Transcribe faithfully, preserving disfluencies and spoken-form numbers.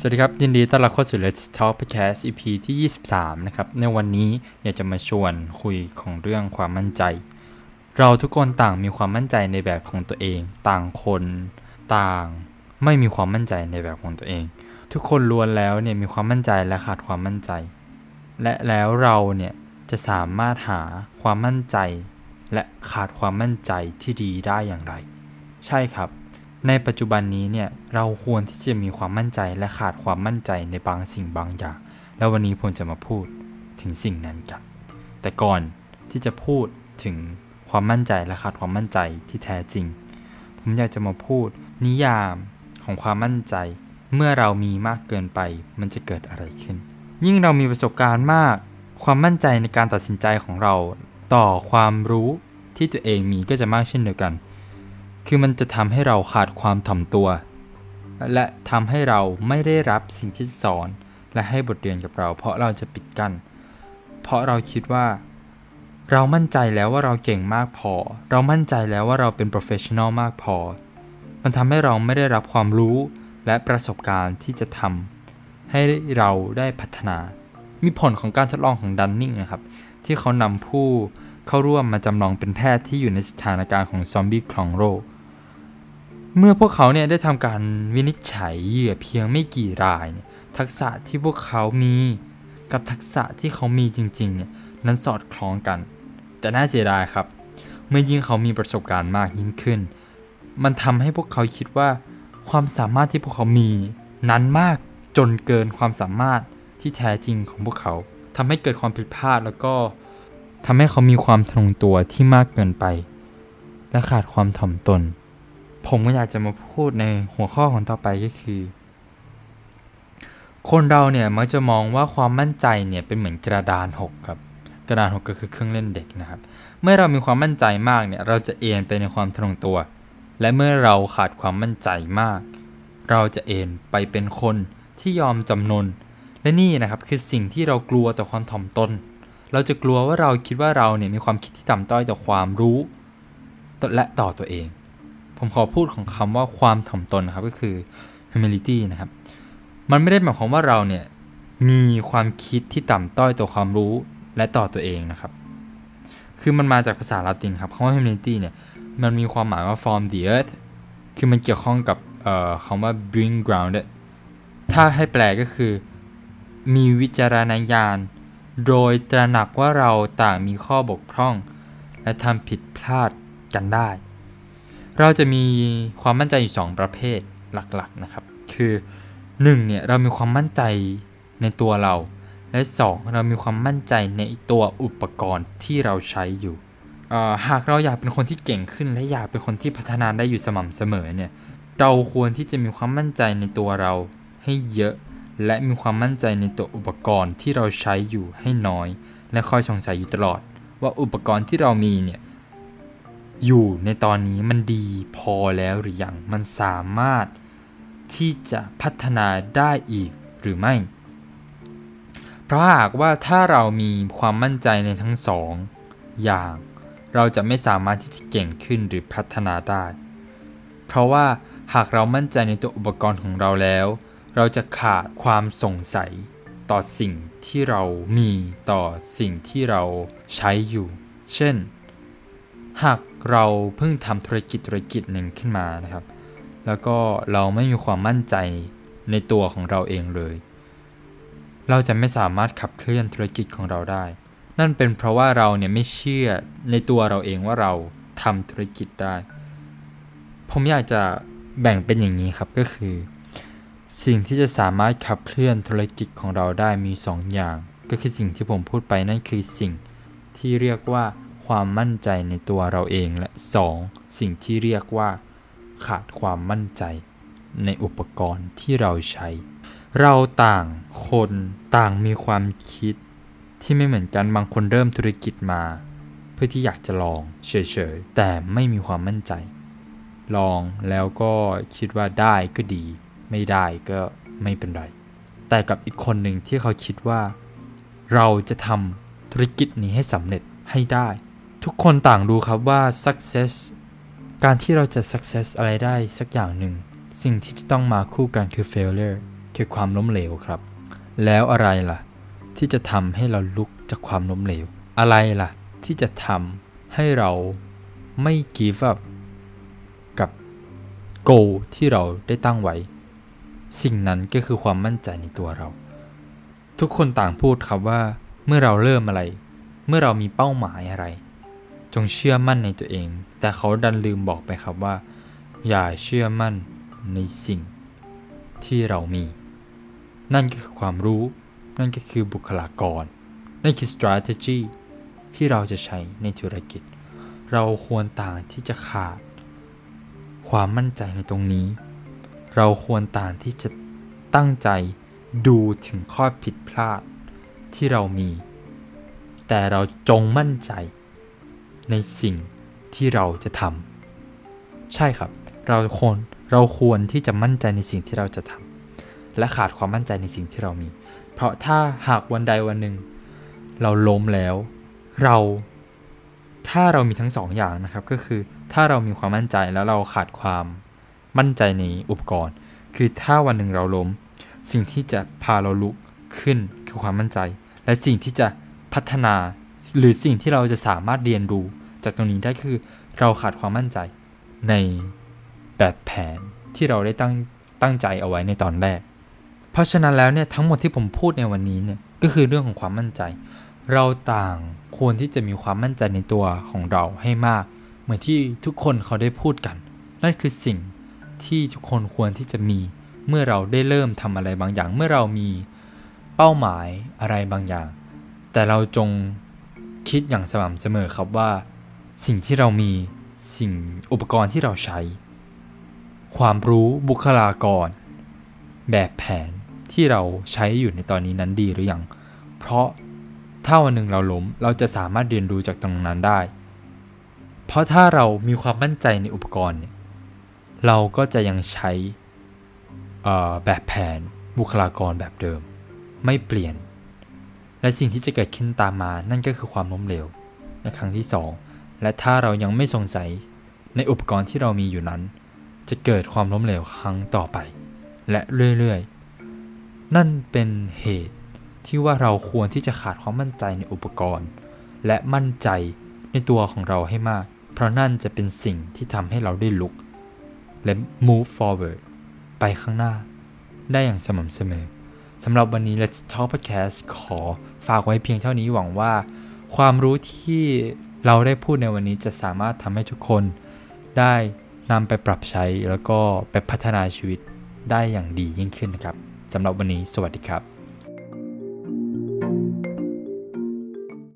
สวัสดีครับยินดีต้อนรับเข้าสู่ Let's Talk Podcast อี พี ที่ยี่สิบสามนะครับในวันนี้อยากจะมาชวนคุยของเรื่องความมั่นใจเราทุกคนต่างมีความมั่นใจในแบบของตัวเองต่างคนต่างไม่มีความมั่นใจในแบบของตัวเองทุกคนล้วนแล้วเนี่ยมีความมั่นใจและขาดความมั่นใจและแล้วเราเนี่ยจะสามารถหาความมั่นใจและขาดความมั่นใจที่ดีได้อย่างไรใช่ครับในปัจจุบันนี้เนี่ยเราควรที่จะมีความมั่นใจและขาดความมั่นใจในบางสิ่งบางอย่างแล้ววันนี้ผมจะมาพูดถึงสิ่งนั้นกันแต่ก่อนที่จะพูดถึงความมั่นใจและขาดความมั่นใจที่แท้จริงผมอยากจะมาพูดนิยามของความมั่นใจเมื่อเรามีมากเกินไปมันจะเกิดอะไรขึ้นยิ่งเรามีประสบการณ์มากความมั่นใจในการตัดสินใจของเราต่อความรู้ที่ตัวเองมีก็จะมากเช่นเดียวกันคือมันจะทำให้เราขาดความถ่อมตัวและทำให้เราไม่ได้รับสิ่งที่สอนและให้บทเรียนกับเราเพราะเราจะปิดกั้นเพราะเราคิดว่าเรามั่นใจแล้วว่าเราเก่งมากพอเรามั่นใจแล้วว่าเราเป็น professional มากพอมันทำให้เราไม่ได้รับความรู้และประสบการณ์ที่จะทำให้เราได้พัฒนามีผลของการทดลองของดันนิงนะครับที่เขานำผู้เข้าร่วมมาจำลองเป็นแพทย์ที่อยู่ในสถานการณ์ของซอมบี้คลองโลกเมื่อพวกเขาเนี่ยได้ทำการวินิจฉัยเหยื่อเพียงไม่กี่รายเนี่ยทักษะที่พวกเขามีกับทักษะที่เขามีจริงๆเนี่ยนั้นสอดคล้องกันแต่น่าเสียดายครับเมื่อยิ่งเขามีประสบการณ์มากยิ่งขึ้นมันทำให้พวกเขาคิดว่าความสามารถที่พวกเขามีนั้นมากจนเกินความสามารถที่แท้จริงของพวกเขาทำให้เกิดความผิดพลาดแล้วก็ทำให้เขามีความทรงตัวที่มากเกินไปและขาดความถ่อมตนผมก็อยากจะมาพูดในหัวข้อของต่อไปก็คือคนเราเนี่ยมักจะมองว่าความมั่นใจเนี่ยเป็นเหมือนกระดานหกครับกระดานหกก็คือเครื่องเล่นเด็กนะครับเมื่อเรามีความมั่นใจมากเนี่ยเราจะเอียนไปในความทรงตัวและเมื่อเราขาดความมั่นใจมากเราจะเอียนไปเป็นคนที่ยอมจำนนและนี่นะครับคือสิ่งที่เรากลัวต่อความถ่อมตนเราจะกลัวว่าเราคิดว่าเราเนี่ยมีความคิดที่ต่ำต้อยต่อความรู้และต่อตัวเองผมขอพูดของคำว่าความถ่อมตนนะครับก็คือ humility นะครับมันไม่ได้หมายความว่าเราเนี่ยมีความคิดที่ต่ำต้อยต่อความรู้และต่อตัวเองนะครับคือมันมาจากภาษาละตินครับคำว่า humility เนี่ยมันมีความหมายว่า from the earth คือมันเกี่ยวข้องกับเอ่อคำว่า being grounded ถ้าให้แปลก็คือมีวิจารณญาณโดยตระหนักว่าเราต่างมีข้อบกพร่องและทำผิดพลาดกันได้เราจะมีความมั่นใจอยู่สองประเภทหลักๆนะครับคือหนึ่งเนี่ยเรามีความมั่นใจในตัวเราและสองเรามีความมั่นใจในตัวอุปกรณ์ที่เราใช้อยู่เอ่อหากเราอยากเป็นคนที่เก่งขึ้นและอยากเป็นคนที่พัฒนาได้อยู่สม่ำเสมอเนี่ยเราควรที่จะมีความมั่นใจในตัวเราให้เยอะและมีความมั่นใจในตัวอุปกรณ์ที่เราใช้อยู่ให้น้อยและคอยสงสัยอยู่ตลอดว่าอุปกรณ์ที่เรามีเนี่ยอยู่ในตอนนี้มันดีพอแล้วหรือยังมันสามารถที่จะพัฒนาได้อีกหรือไม่เพราะหากว่าถ้าเรามีความมั่นใจในทั้งสองอย่างเราจะไม่สามารถที่จะเก่งขึ้นหรือพัฒนาได้เพราะว่าหากเรามั่นใจในตัวอุปกรณ์ของเราแล้วเราจะขาดความสงสัยต่อสิ่งที่เรามีต่อสิ่งที่เราใช้อยู่เช่นหากเราเพิ่งทำธุรกิจธุรกิจหนึ่งขึ้นมานะครับแล้วก็เราไม่มีความมั่นใจในตัวของเราเองเลยเราจะไม่สามารถขับเคลื่อนธุรกิจของเราได้นั่นเป็นเพราะว่าเราเนี่ยไม่เชื่อในตัวเราเองว่าเราทำธุรกิจได้ผมอยากจะแบ่งเป็นอย่างนี้ครับก็คือสิ่งที่จะสามารถขับเคลื่อนธุรกิจของเราได้มีสองอย่างก็คือสิ่งที่ผมพูดไปนั่นคือสิ่งที่เรียกว่าความมั่นใจในตัวเราเองและสองสิ่งที่เรียกว่าขาดความมั่นใจในอุปกรณ์ที่เราใช้เราต่างคนต่างมีความคิดที่ไม่เหมือนกันบางคนเริ่มธุรกิจมาเพื่อที่อยากจะลองเฉยๆแต่ไม่มีความมั่นใจลองแล้วก็คิดว่าได้ก็ดีไม่ได้ก็ไม่เป็นไรแต่กับอีกคนหนึ่งที่เขาคิดว่าเราจะทำธุรกิจนี้ให้สำเร็จให้ได้ทุกคนต่างดูครับว่า success การที่เราจะ success อะไรได้สักอย่างหนึ่งสิ่งที่จะต้องมาคู่กันคือ failure คือความล้มเหลวครับแล้วอะไรล่ะที่จะทำให้เราลุกจากความล้มเหลวอะไรล่ะที่จะทำให้เราไม่ give up กับ goal ที่เราได้ตั้งไว้สิ่งนั้นก็คือความมั่นใจในตัวเราทุกคนต่างพูดครับว่าเมื่อเราเริ่มอะไรเมื่อเรามีเป้าหมายอะไรจงเชื่อมั่นในตัวเองแต่เขาดันลืมบอกไปครับว่าอย่าเชื่อมั่นในสิ่งที่เรามีนั่นก็คือความรู้นั่นก็คือบุคลากรนั่นคือ strategy ที่เราจะใช้ในธุรกิจเราควรต่างที่จะขาดความมั่นใจในตรงนี้เราควรต่างที่จะตั้งใจดูถึงข้อผิดพลาดที่เรามีแต่เราจงมั่นใจในสิ่งที่เราจะทำใช่ครับเราควรเราควรที่จะมั่นใจในสิ่งที่เราจะทำและขาดความมั่นใจในสิ่งที่เรามีเพราะถ้าหากวันใดวันหนึ่งเราล้มแล้วเราถ้าเรามีทั้งสองอย่างนะครับก็คือถ้าเรามีความมั่นใจแล้วเราขาดความมั่นใจในอุปกรณ์คือถ้าวันหนึ่งเราล้มสิ่งที่จะพาเราลุกขึ้นคือความมั่นใจและสิ่งที่จะพัฒนาหรือสิ่งที่เราจะสามารถเรียนรู้จากตรงนี้ได้คือเราขาดความมั่นใจในแบบแผนที่เราได้ตั้งตั้งใจเอาไว้ในตอนแรกเพราะฉะนั้นแล้วเนี่ยทั้งหมดที่ผมพูดในวันนี้เนี่ยก็คือเรื่องของความมั่นใจเราต่างควรที่จะมีความมั่นใจในตัวของเราให้มากเหมือนที่ทุกคนเขาได้พูดกันนั่นคือสิ่งที่ทุกคนควรที่จะมีเมื่อเราได้เริ่มทำอะไรบางอย่างเมื่อเรามีเป้าหมายอะไรบางอย่างแต่เราจงคิดอย่างสม่ำเสมอครับว่าสิ่งที่เรามีสิ่งอุปกรณ์ที่เราใช้ความรู้บุคลากรแบบแผนที่เราใช้อยู่ในตอนนี้นั้นดีหรือยังเพราะถ้าวันหนึ่งเราล้มเราจะสามารถเรียนรู้จากตรงนั้นได้เพราะถ้าเรามีความมั่นใจในอุปกรณ์เนี่ยเราก็จะยังใช้แบบแผนบุคลากรแบบเดิมไม่เปลี่ยนและสิ่งที่จะเกิดขึ้นตามมานั่นก็คือความล้มเหลวในครั้งที่สองและถ้าเรายังไม่สงสัยในอุปกรณ์ที่เรามีอยู่นั้นจะเกิดความล้มเหลวครั้งต่อไปและเรื่อยๆนั่นเป็นเหตุที่ว่าเราควรที่จะขาดความมั่นใจในอุปกรณ์และมั่นใจในตัวของเราให้มากเพราะนั่นจะเป็นสิ่งที่ทำให้เราได้ลุกและ move forward ไปข้างหน้าได้อย่างสม่ำเสมอสำหรับวันนี้ Let's Talk Podcast ขอฝากไว้เพียงเท่านี้หวังว่าความรู้ที่เราได้พูดในวันนี้จะสามารถทำให้ทุกคนได้นำไปปรับใช้แล้วก็ไปพัฒนาชีวิตได้อย่างดียิ่งขึ้นนะครับสำหรับวันนี้สวัสดีครับ